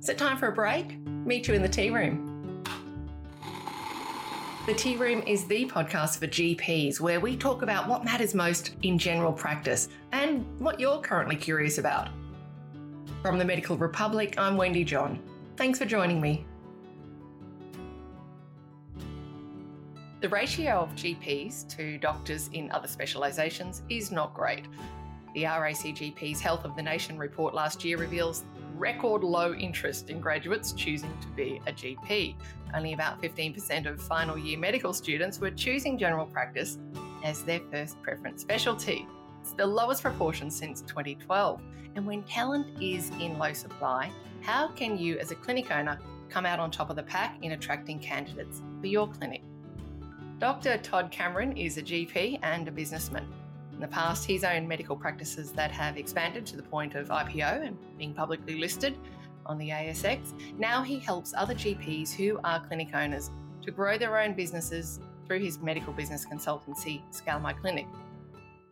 Is it time for a break? Meet you in the tea room. The Tea Room is the podcast for GPs where we talk about what matters most in general practice and what you're currently curious about. From the Medical Republic, I'm Wendy John. Thanks for joining me. The ratio of GPs to doctors in other specialisations is not great. The RACGP's Health of the Nation report last year reveals record low interest in graduates choosing to be a GP. Only about 15% of final year medical students were choosing general practice as their first preference specialty. It's the lowest proportion since 2012. And when talent is in low supply, how can you as a clinic owner come out on top of the pack in attracting candidates for your clinic? Dr. Todd Cameron is a GP and a businessman. In the past, he's owned medical practices that have expanded to the point of IPO and being publicly listed on the ASX. Now he helps other GPs who are clinic owners to grow their own businesses through his medical business consultancy, Scale My Clinic.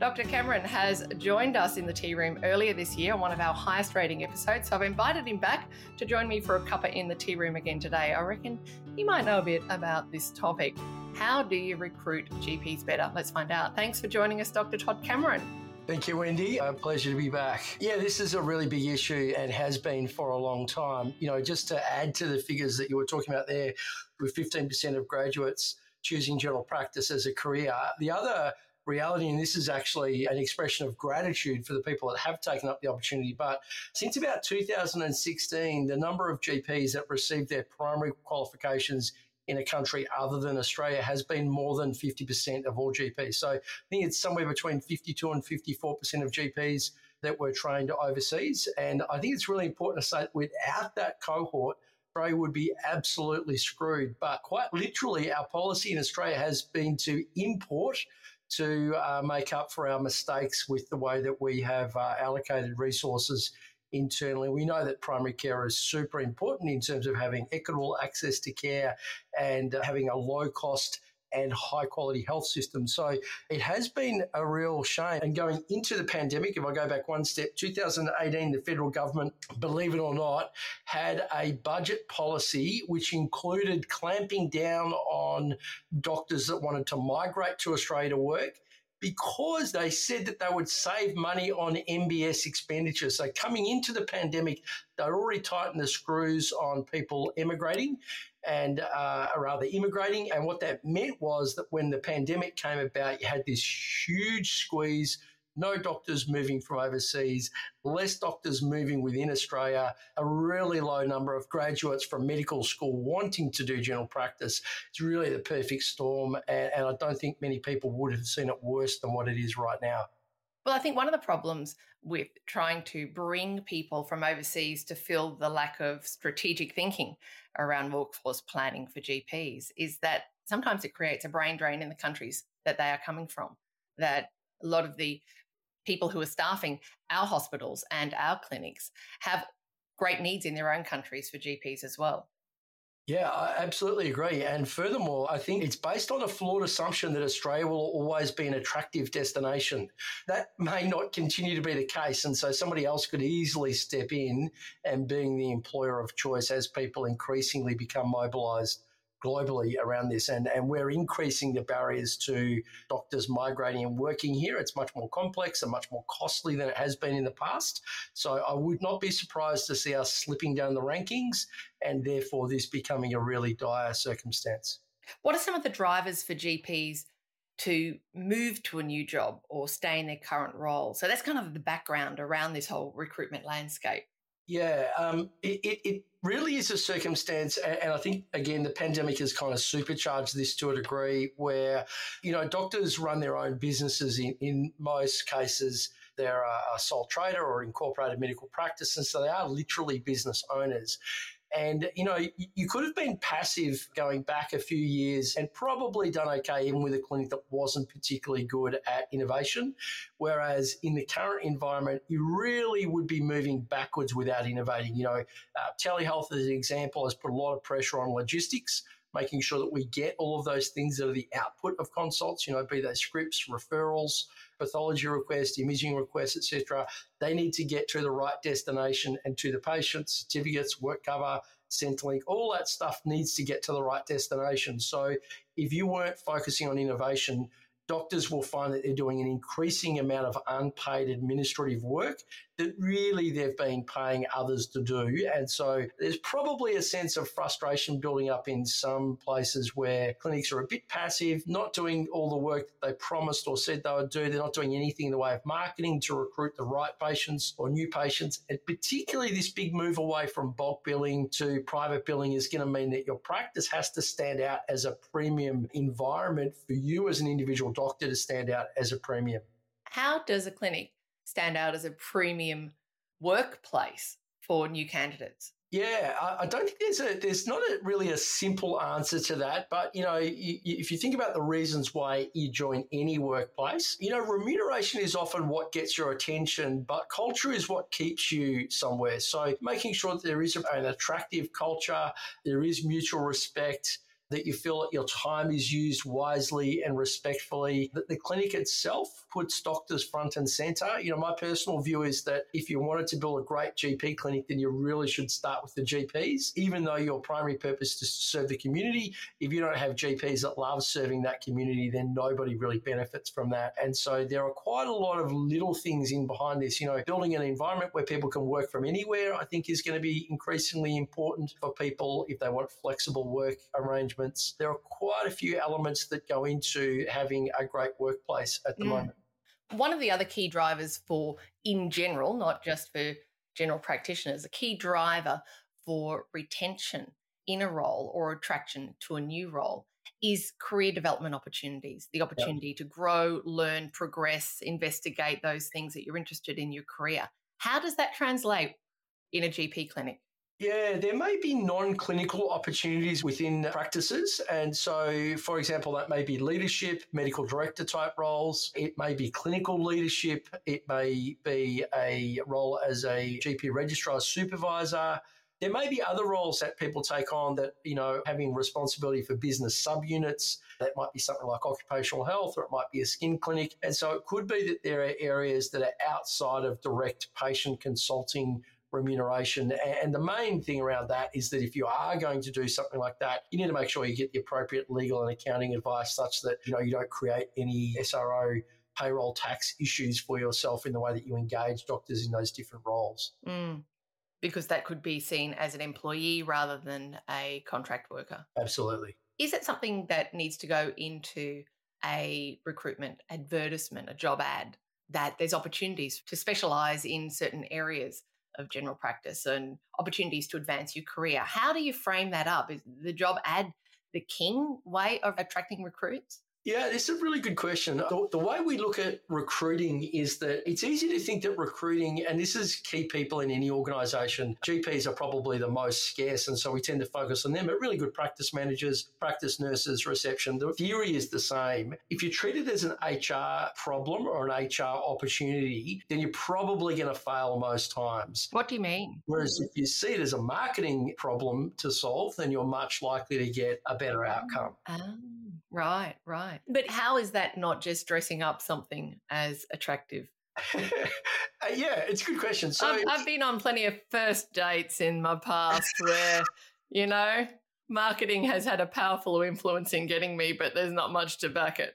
Dr. Cameron has joined us in the Tea Room earlier this year on one of our highest rating episodes, so I've invited him back to join me for a cuppa in the Tea Room again today. I reckon he might know a bit about this topic. How do you recruit GPs better? Let's find out. Thanks for joining us, Dr. Todd Cameron. Thank you, Wendy. A pleasure to be back. Yeah, this is a really big issue and has been for a long time. You know, just to add to the figures that you were talking about there, with 15% of graduates choosing general practice as a career. The other reality, and this is actually an expression of gratitude for the people that have taken up the opportunity, but since about 2016, the number of GPs that received their primary qualifications in a country other than Australia has been more than 50% of all GPs. So I think it's somewhere between 52 and 54% of GPs that were trained overseas. And I think it's really important to say that without that cohort, Australia would be absolutely screwed. But quite literally, our policy in Australia has been to import to make up for our mistakes with the way that we have allocated resources internally. We know that primary care is super important in terms of having equitable access to care and having a low cost and high quality health system. So it has been a real shame. And going into the pandemic, if I go back one step, 2018, the federal government, believe it or not, had a budget policy which included clamping down on doctors that wanted to migrate to Australia to work, because they said that they would save money on MBS expenditure. So coming into the pandemic, they'd already tightened the screws on people emigrating and immigrating. And what that meant was that when the pandemic came about, you had this huge squeeze, no doctors moving from overseas, less doctors moving within Australia, a really low number of graduates from medical school wanting to do general practice. It's really the perfect storm, and I don't think many people would have seen it worse than what it is right now. Well, I think one of the problems with trying to bring people from overseas to fill the lack of strategic thinking around workforce planning for GPs is that sometimes it creates a brain drain in the countries that they are coming from, that a lot of the people who are staffing our hospitals and our clinics have great needs in their own countries for GPs as well. Yeah, I absolutely agree. And furthermore, I think it's based on a flawed assumption that Australia will always be an attractive destination. That may not continue to be the case. And so somebody else could easily step in and being the employer of choice as people increasingly become mobilised globally around this, and we're increasing the barriers to doctors migrating and working here. It's much more complex and much more costly than it has been in the past. So I would not be surprised to see us slipping down the rankings and therefore this becoming a really dire circumstance. What are some of the drivers for GPs to move to a new job or stay in their current role? So that's kind of the background around this whole recruitment landscape. Yeah, it really is a circumstance, and I think, again, the pandemic has kind of supercharged this to a degree where, you know, doctors run their own businesses in most cases. They're a sole trader or incorporated medical practice, and so they are literally business owners. And, you know, you could have been passive going back a few years and probably done okay even with a clinic that wasn't particularly good at innovation, whereas in the current environment, you really would be moving backwards without innovating. You know, telehealth, as an example, has put a lot of pressure on logistics, making sure that we get all of those things that are the output of consults, you know, be they scripts, referrals, pathology requests, imaging requests, etc. They need to get to the right destination and to the patient. Certificates, work cover, Centrelink, all that stuff needs to get to the right destination. So if you weren't focusing on innovation, doctors will find that they're doing an increasing amount of unpaid administrative work that really they've been paying others to do. And so there's probably a sense of frustration building up in some places where clinics are a bit passive, not doing all the work that they promised or said they would do. They're not doing anything in the way of marketing to recruit the right patients or new patients. And particularly this big move away from bulk billing to private billing is going to mean that your practice has to stand out as a premium environment for you as an individual doctor to stand out as a premium. How does a clinic stand out as a premium workplace for new candidates? Yeah, I don't think there's not really a simple answer to that. But, you know, if you think about the reasons why you join any workplace, you know, remuneration is often what gets your attention, but culture is what keeps you somewhere. So making sure that there is an attractive culture, there is mutual respect, that you feel that your time is used wisely and respectfully, that the clinic itself puts doctors front and centre. You know, my personal view is that if you wanted to build a great GP clinic, then you really should start with the GPs, even though your primary purpose is to serve the community. If you don't have GPs that love serving that community, then nobody really benefits from that. And so there are quite a lot of little things in behind this. You know, building an environment where people can work from anywhere, I think, is going to be increasingly important for people if they want flexible work arrangements. There are quite a few elements that go into having a great workplace at the moment. One of the other key drivers for, in general, not just for general practitioners, a key driver for retention in a role or attraction to a new role is career development opportunities, the opportunity to grow, learn, progress, investigate those things that you're interested in your career. How does that translate in a GP clinic? Yeah, there may be non-clinical opportunities within practices. And so, for example, that may be leadership, medical director type roles. It may be clinical leadership. It may be a role as a GP registrar supervisor. There may be other roles that people take on that, you know, having responsibility for business subunits. That might be something like occupational health, or it might be a skin clinic. And so it could be that there are areas that are outside of direct patient consulting remuneration. And the main thing around that is that if you are going to do something like that, you need to make sure you get the appropriate legal and accounting advice such that, you know, you don't create any SRO payroll tax issues for yourself in the way that you engage doctors in those different roles. Because that could be seen as an employee rather than a contract worker. Absolutely. Is it something that needs to go into a recruitment advertisement, a job ad, that there's opportunities to specialise in certain areas of general practice and opportunities to advance your career? How do you frame that up? Is the job ad the king way of attracting recruits? Yeah, it's a really good question. The way we look at recruiting is that it's easy to think that recruiting, and this is key people in any organisation, GPs are probably the most scarce, and so we tend to focus on them, but really good practice managers, practice nurses, reception, the theory is the same. If you treat it as an HR problem or an HR opportunity, then you're probably going to fail most times. What do you mean? Whereas if you see it as a marketing problem to solve, then you're much likely to get a better outcome. Right, right. But how is that not just dressing up something as attractive? Yeah, it's a good question. So I've been on plenty of first dates in my past where, you know, marketing has had a powerful influence in getting me, but there's not much to back it.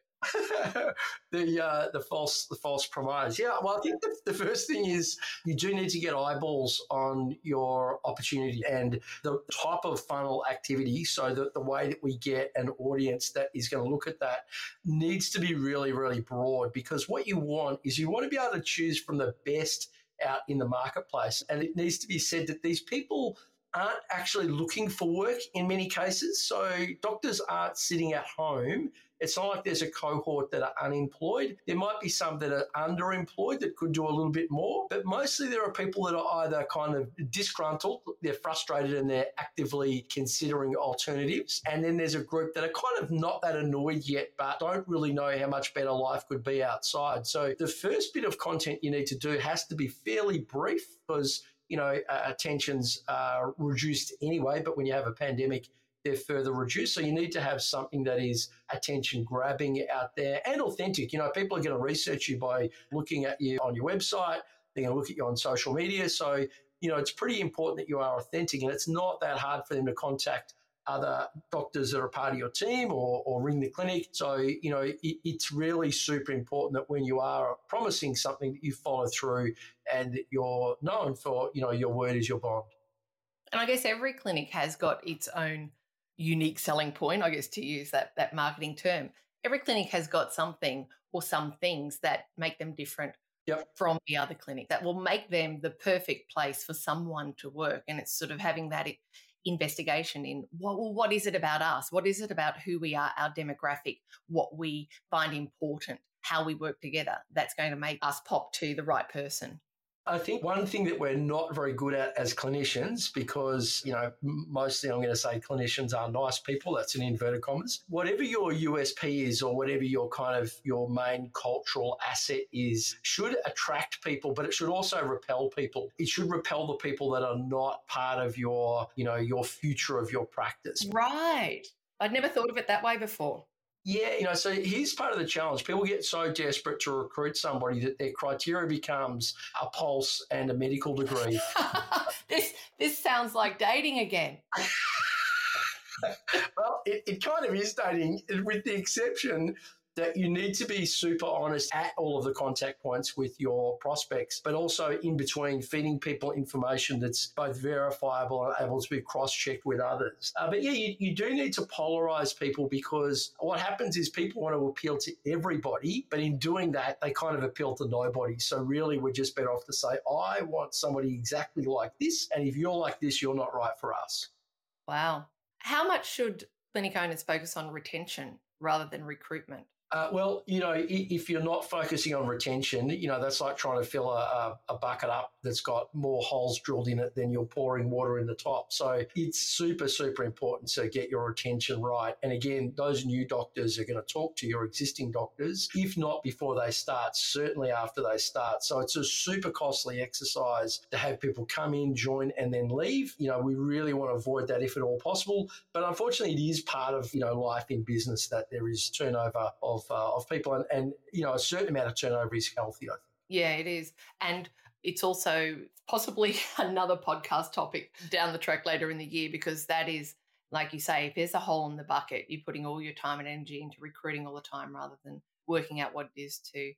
The false promise. Yeah, well, I think the first thing is you do need to get eyeballs on your opportunity and the type of funnel activity, so that the way that we get an audience that is going to look at that needs to be really, really broad, because what you want is you want to be able to choose from the best out in the marketplace. And it needs to be said that these people aren't actually looking for work in many cases. So doctors aren't sitting at home. It's not like there's a cohort that are unemployed. There might be some that are underemployed that could do a little bit more, but mostly there are people that are either kind of disgruntled, they're frustrated and they're actively considering alternatives. And then there's a group that are kind of not that annoyed yet, but don't really know how much better life could be outside. So the first bit of content you need to do has to be fairly brief because, you know, attention's reduced anyway, but when you have a pandemic, they're further reduced. So you need to have something that is attention-grabbing out there and authentic. You know, people are going to research you by looking at you on your website. They're going to look at you on social media. So, you know, it's pretty important that you are authentic, and it's not that hard for them to contact other doctors that are a part of your team or ring the clinic. So, you know, it's really super important that when you are promising something that you follow through and that you're known for, you know, your word is your bond. And I guess every clinic has got its own unique selling point, I guess, to use that marketing term. Every clinic has got something or some things that make them different from the other clinic, that will make them the perfect place for someone to work. And it's sort of having that investigation in what is it about us? What is it about who we are, our demographic, what we find important, how we work together, that's going to make us pop to the right person? I think one thing that we're not very good at as clinicians, because, you know, mostly I'm going to say clinicians are nice people, that's in inverted commas. Whatever your USP is or whatever your kind of your main cultural asset is should attract people, but it should also repel people. It should repel the people that are not part of your, you know, your future of your practice. Right. I'd never thought of it that way before. Yeah, you know, so here's part of the challenge. People get so desperate to recruit somebody that their criteria becomes a pulse and a medical degree. This sounds like dating again. Well, it kind of is dating, with the exception that you need to be super honest at all of the contact points with your prospects, but also in between, feeding people information that's both verifiable and able to be cross-checked with others. But yeah, you do need to polarize people, because what happens is people want to appeal to everybody, but in doing that, they kind of appeal to nobody. So really, we're just better off to say, I want somebody exactly like this, and if you're like this, you're not right for us. Wow. How much should clinic owners focus on retention rather than recruitment? Well, you know, if you're not focusing on retention, you know, that's like trying to fill a bucket up that's got more holes drilled in it than you're pouring water in the top. So it's super, super important to get your retention right. And again, those new doctors are going to talk to your existing doctors, if not before they start, certainly after they start. So it's a super costly exercise to have people come in, join, and then leave. You know, we really want to avoid that if at all possible. But unfortunately, it is part of, you know, life in business that there is turnover of people, and you know, a certain amount of turnover is healthy, I think. Yeah, it is. And it's also possibly another podcast topic down the track later in the year, because that is, like you say, if there's a hole in the bucket, you're putting all your time and energy into recruiting all the time rather than working out what it is to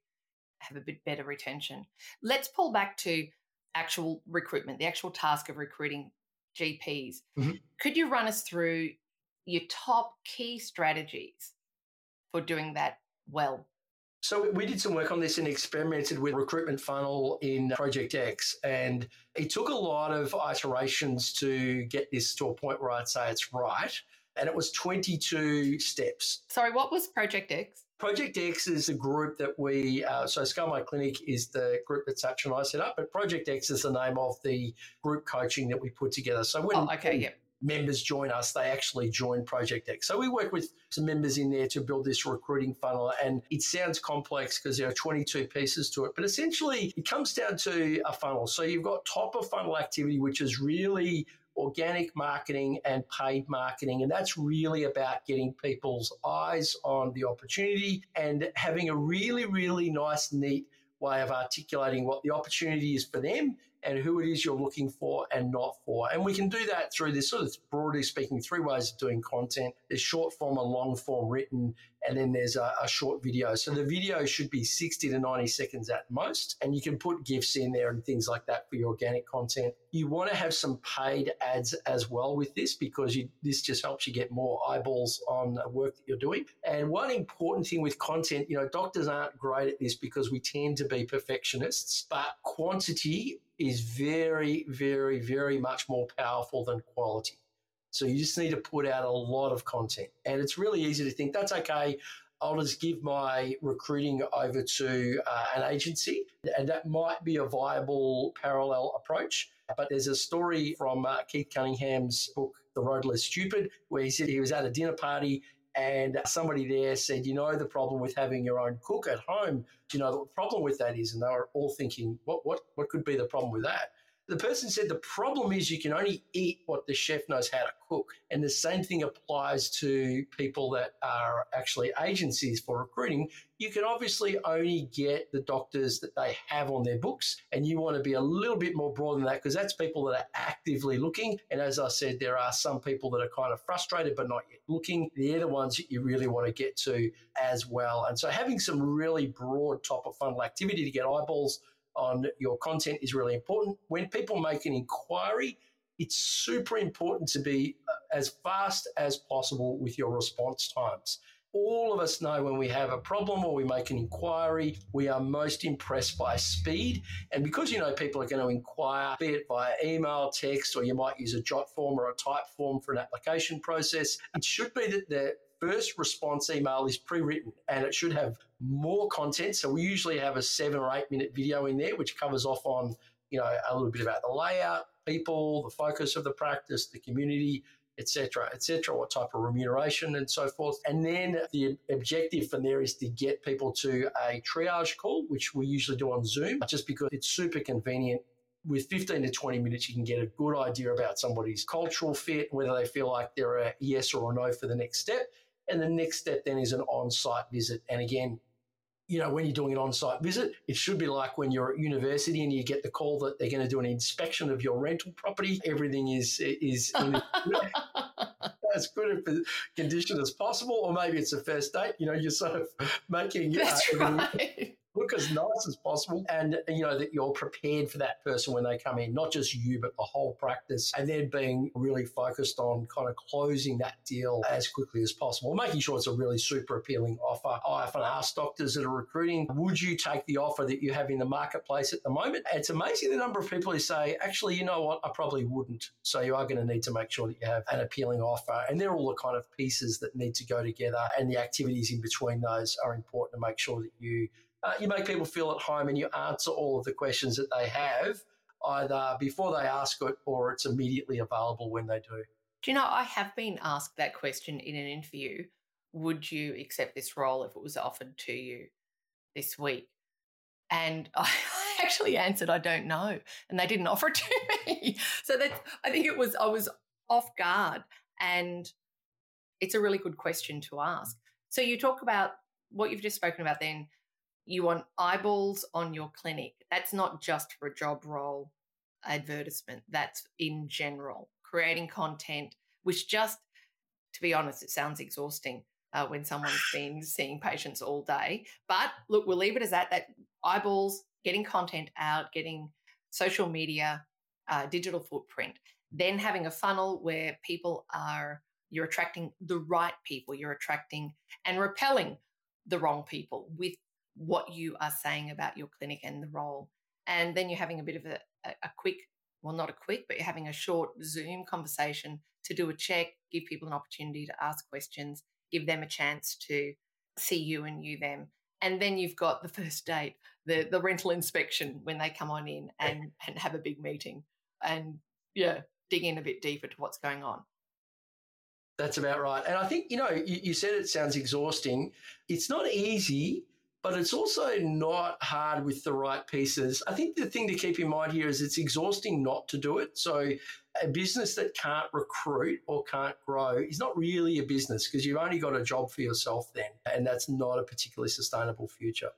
have a bit better retention. Let's pull back to actual recruitment, the actual task of recruiting GPs. Mm-hmm. Could you run us through your top key strategies for doing that well? So we did some work on this and experimented with recruitment funnel in Project X, and it took a lot of iterations to get this to a point where I'd say it's right, and it was 22 steps. Sorry, what was Project X? Project X is a group that we, so Scale My Clinic is the group that Satch and I set up, but Project X is the name of the group coaching that we put together. So when members join us, they actually join Project X. So we work with some members in there to build this recruiting funnel, and it sounds complex because there are 22 pieces to it, but essentially it comes down to a funnel. So you've got top of funnel activity, which is really organic marketing and paid marketing, and that's really about getting people's eyes on the opportunity and having a really, really nice, neat way of articulating what the opportunity is for them and who it is you're looking for and not for. And we can do that through this sort of, broadly speaking, three ways of doing content. There's short form and long form written, and then there's a short video. So the video should be 60 to 90 seconds at most, and you can put GIFs in there and things like that for your organic content. You want to have some paid ads as well with this, because this just helps you get more eyeballs on the work that you're doing. And one important thing with content, you know, doctors aren't great at this because we tend to be perfectionists, but quantity is very, very, very much more powerful than quality. So you just need to put out a lot of content. And it's really easy to think, that's okay, I'll just give my recruiting over to an agency. And that might be a viable parallel approach. But there's a story from Keith Cunningham's book, The Road Less Stupid, where he said he was at a dinner party and somebody there said, you know, the problem with having your own cook at home, you know, the problem with that is, and they were all thinking, what could be the problem with that? The person said the problem is you can only eat what the chef knows how to cook. And the same thing applies to people that are actually agencies for recruiting. You can obviously only get the doctors that they have on their books, and you want to be a little bit more broad than that, because that's people that are actively looking. And as I said, there are some people that are kind of frustrated but not yet looking. They're the ones that you really want to get to as well. And so having some really broad top of funnel activity to get eyeballs on your content is really important. When people make an inquiry, it's super important to be as fast as possible with your response times. All of us know when we have a problem or we make an inquiry, we are most impressed by speed. And because you know people are going to inquire, be it via email, text, or you might use a jot form or a type form for an application process, it should be that the first response email is pre-written, and it should have more content. So we usually have a 7 or 8 minute video in there, which covers off on, you know, a little bit about the layout, people, the focus of the practice, the community, etc., what type of remuneration and so forth. And then the objective from there is to get people to a triage call, which we usually do on Zoom, just because it's super convenient. With 15 to 20 minutes, you can get a good idea about somebody's cultural fit, whether they feel like they're a yes or a no for the next step. And the next step then is an on-site visit. And again, you know, when you're doing an on-site visit, it should be like when you're at university and you get the call that they're going to do an inspection of your rental property. Everything is in as good a condition as possible. Or maybe it's a first date. You know, you're sort of making right. Look as nice as possible, and you know that you're prepared for that person when they come in, not just you, but the whole practice. And then being really focused on kind of closing that deal as quickly as possible, making sure it's a really super appealing offer. I often ask doctors that are recruiting, would you take the offer that you have in the marketplace at the moment? It's amazing the number of people who say, actually, you know what, I probably wouldn't. So you are going to need to make sure that you have an appealing offer. And they're all the kind of pieces that need to go together, and the activities in between those are important to make sure that you make people feel at home and you answer all of the questions that they have, either before they ask it or it's immediately available when they do. Do you know, I have been asked that question in an interview. Would you accept this role if it was offered to you this week? And I actually answered, I don't know. And they didn't offer it to me. So I think it was, I was off guard. And it's a really good question to ask. So you talk about what you've just spoken about then. You want eyeballs on your clinic. That's not just for a job role advertisement. That's in general. Creating content, which just, to be honest, it sounds exhausting when someone's been seeing patients all day. But, look, we'll leave it as that eyeballs, getting content out, getting social media, digital footprint, then having a funnel where you're attracting the right people, you're attracting and repelling the wrong people with what you are saying about your clinic and the role. And then you're having a bit of you're having a short Zoom conversation to do a check, give people an opportunity to ask questions, give them a chance to see you and you them. And then you've got the first date, the rental inspection when they come on in and have a big meeting and, yeah, dig in a bit deeper to what's going on. That's about right. And I think, you know, you said it sounds exhausting. It's not easy, but it's also not hard with the right pieces. I think the thing to keep in mind here is it's exhausting not to do it. So a business that can't recruit or can't grow is not really a business, because you've only got a job for yourself then, and that's not a particularly sustainable future.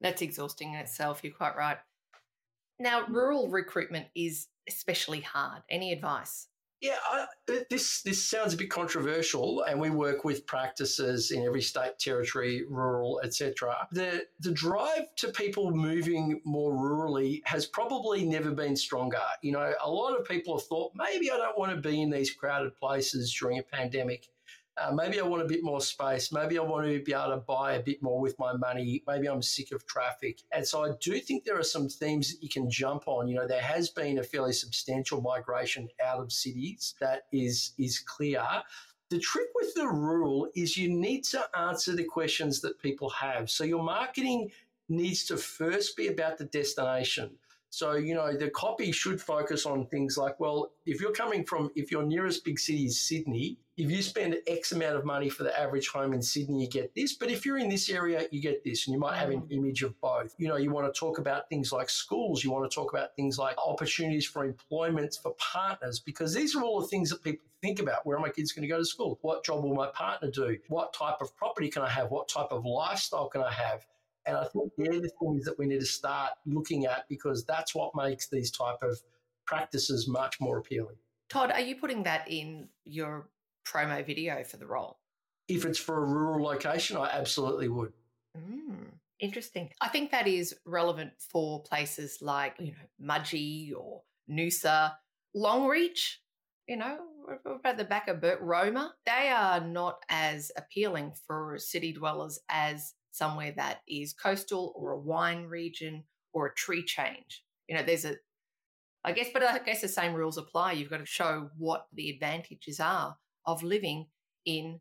That's exhausting in itself. You're quite right. Now, rural recruitment is especially hard. Any advice? Yeah, this sounds a bit controversial, and we work with practices in every state, territory, rural, etc. The drive to people moving more rurally has probably never been stronger. You know, a lot of people have thought, maybe I don't want to be in these crowded places during a pandemic. Maybe I want a bit more space. Maybe I want to be able to buy a bit more with my money. Maybe I'm sick of traffic. And so I do think there are some themes that you can jump on. You know, there has been a fairly substantial migration out of cities. That is clear. The trick with the rural is you need to answer the questions that people have. So your marketing needs to first be about the destination. So, you know, the copy should focus on things like, well, if your nearest big city is Sydney, if you spend X amount of money for the average home in Sydney, you get this. But if you're in this area, you get this. And you might have an image of both. You know, you want to talk about things like schools. You want to talk about things like opportunities for employment, for partners, because these are all the things that people think about. Where are my kids going to go to school? What job will my partner do? What type of property can I have? What type of lifestyle can I have? And I think they're the things that we need to start looking at, because that's what makes these type of practices much more appealing. Todd, are you putting that in your promo video for the role? If it's for a rural location, I absolutely would. Interesting. I think that is relevant for places like, you know, Mudgee or Noosa, Longreach, you know, about the back of Roma. They are not as appealing for city dwellers as somewhere that is coastal or a wine region or a tree change. You know, I guess the same rules apply. You've got to show what the advantages are of living in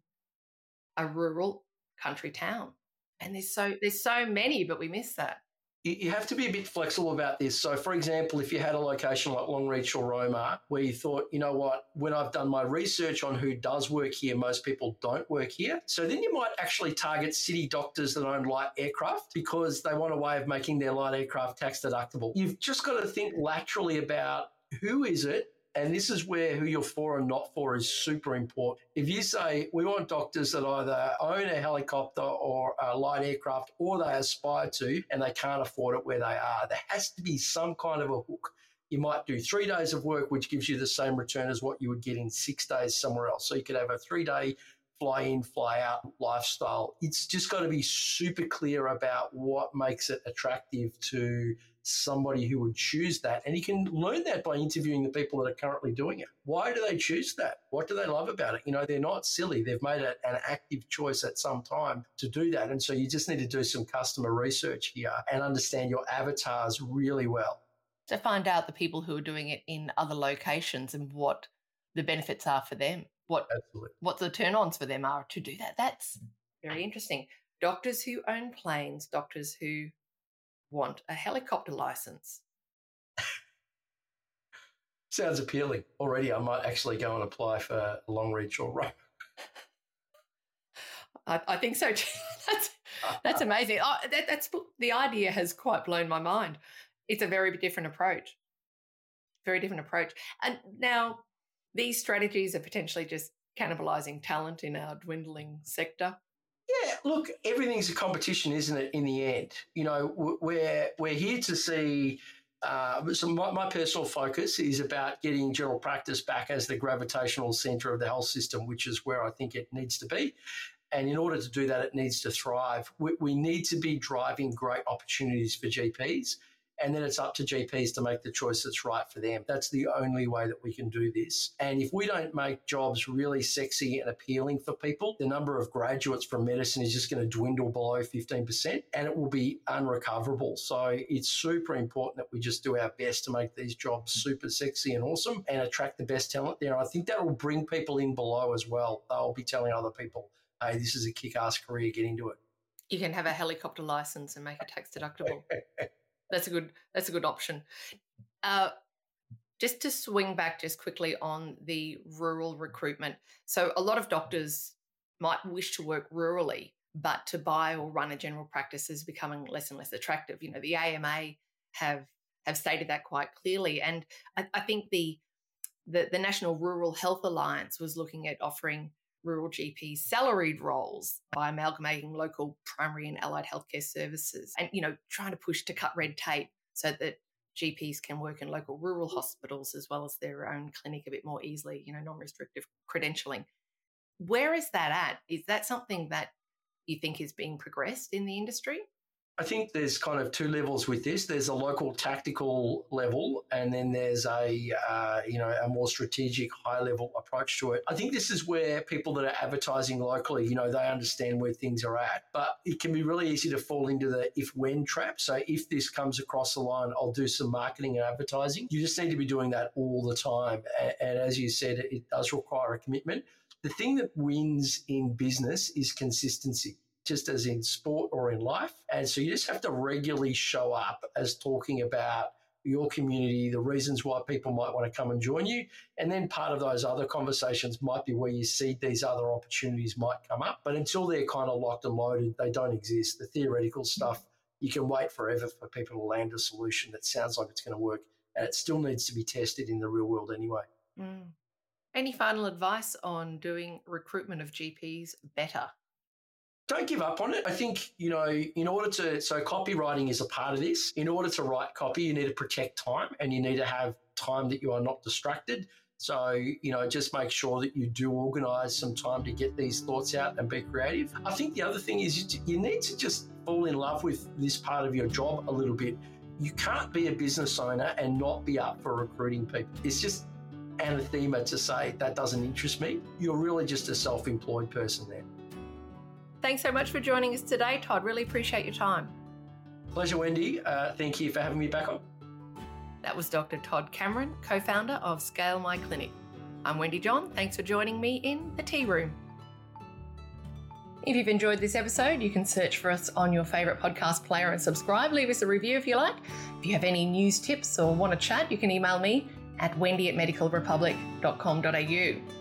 a rural country town. And there's so many, but we miss that. You have to be a bit flexible about this. So, for example, if you had a location like Longreach or Roma where you thought, you know what, when I've done my research on who does work here, most people don't work here. So then you might actually target city doctors that own light aircraft, because they want a way of making their light aircraft tax deductible. You've just got to think laterally about who is it. And this is where who you're for and not for is super important. If you say we want doctors that either own a helicopter or a light aircraft, or they aspire to and they can't afford it where they are, there has to be some kind of a hook. You might do 3 days of work, which gives you the same return as what you would get in 6 days somewhere else. So you could have a 3-day fly in, fly out lifestyle. It's just got to be super clear about what makes it attractive to somebody who would choose that. And you can learn that by interviewing the people that are currently doing it. Why do they choose that? What do they love about it? You know, they're not silly. They've made an active choice at some time to do that. And so you just need to do some customer research here and understand your avatars really well. So find out the people who are doing it in other locations and what the benefits are for them. What the turn-ons for them are to do that. That's very interesting. Doctors who own planes, doctors who want a helicopter license. Sounds appealing. Already I might actually go and apply for Longreach or Rome. I think so too. That's amazing. The idea has quite blown my mind. It's a very different approach. Very different approach. And now these strategies are potentially just cannibalising talent in our dwindling sector. Yeah, look, everything's a competition, isn't it, in the end? You know, we're here to see my personal focus is about getting general practice back as the gravitational centre of the health system, which is where I think it needs to be. And in order to do that, it needs to thrive. We need to be driving great opportunities for GPs, and then it's up to GPs to make the choice that's right for them. That's the only way that we can do this. And if we don't make jobs really sexy and appealing for people, the number of graduates from medicine is just going to dwindle below 15%, and it will be unrecoverable. So it's super important that we just do our best to make these jobs super sexy and awesome and attract the best talent there. And I think that will bring people in below as well. They'll be telling other people, hey, this is a kick-ass career, get into it. You can have a helicopter license and make it tax deductible. That's a good option. Just to swing back just quickly on the rural recruitment. So a lot of doctors might wish to work rurally, but to buy or run a general practice is becoming less and less attractive. You know, the AMA have stated that quite clearly. And I think the National Rural Health Alliance was looking at offering rural GP salaried roles by amalgamating local primary and allied healthcare services and, you know, trying to push to cut red tape so that GPs can work in local rural hospitals as well as their own clinic a bit more easily, you know, non-restrictive credentialing. Where is that at? Is that something that you think is being progressed in the industry? I think there's kind of two levels with this. There's a local tactical level, and then there's a more strategic high-level approach to it. I think this is where people that are advertising locally, you know, they understand where things are at. But it can be really easy to fall into the if-when trap. So if this comes across the line, I'll do some marketing and advertising. You just need to be doing that all the time. And as you said, it does require a commitment. The thing that wins in business is consistency, just as in sport or in life. And so you just have to regularly show up as talking about, your community, the reasons why people might want to come and join you. And then part of those other conversations might be where you see these other opportunities might come up. But until they're kind of locked and loaded, they don't exist. The theoretical stuff, you can wait forever for people to land a solution that sounds like it's going to work, and it still needs to be tested in the real world anyway. Mm. Any final advice on doing recruitment of GPs better? Don't give up on it. I think, in order to, so copywriting is a part of this. In order to write copy, you need to protect time, and you need to have time that you are not distracted. So, just make sure that you do organise some time to get these thoughts out and be creative. I think the other thing is you need to just fall in love with this part of your job a little bit. You can't be a business owner and not be up for recruiting people. It's just anathema to say that doesn't interest me. You're really just a self-employed person there. Thanks so much for joining us today, Todd. Really appreciate your time. Pleasure, Wendy. Thank you for having me back on. That was Dr. Todd Cameron, co-founder of Scale My Clinic. I'm Wendy John. Thanks for joining me in the Tea Room. If you've enjoyed this episode, you can search for us on your favourite podcast player and subscribe. Leave us a review if you like. If you have any news tips or want to chat, you can email me at wendy@medicalrepublic.com.au.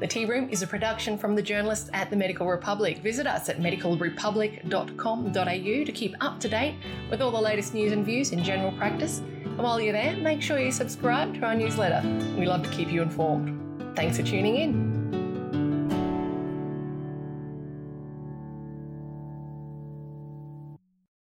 The Tea Room is a production from the journalists at the Medical Republic. Visit us at medicalrepublic.com.au to keep up to date with all the latest news and views in general practice. And while you're there, make sure you subscribe to our newsletter. We love to keep you informed. Thanks for tuning in.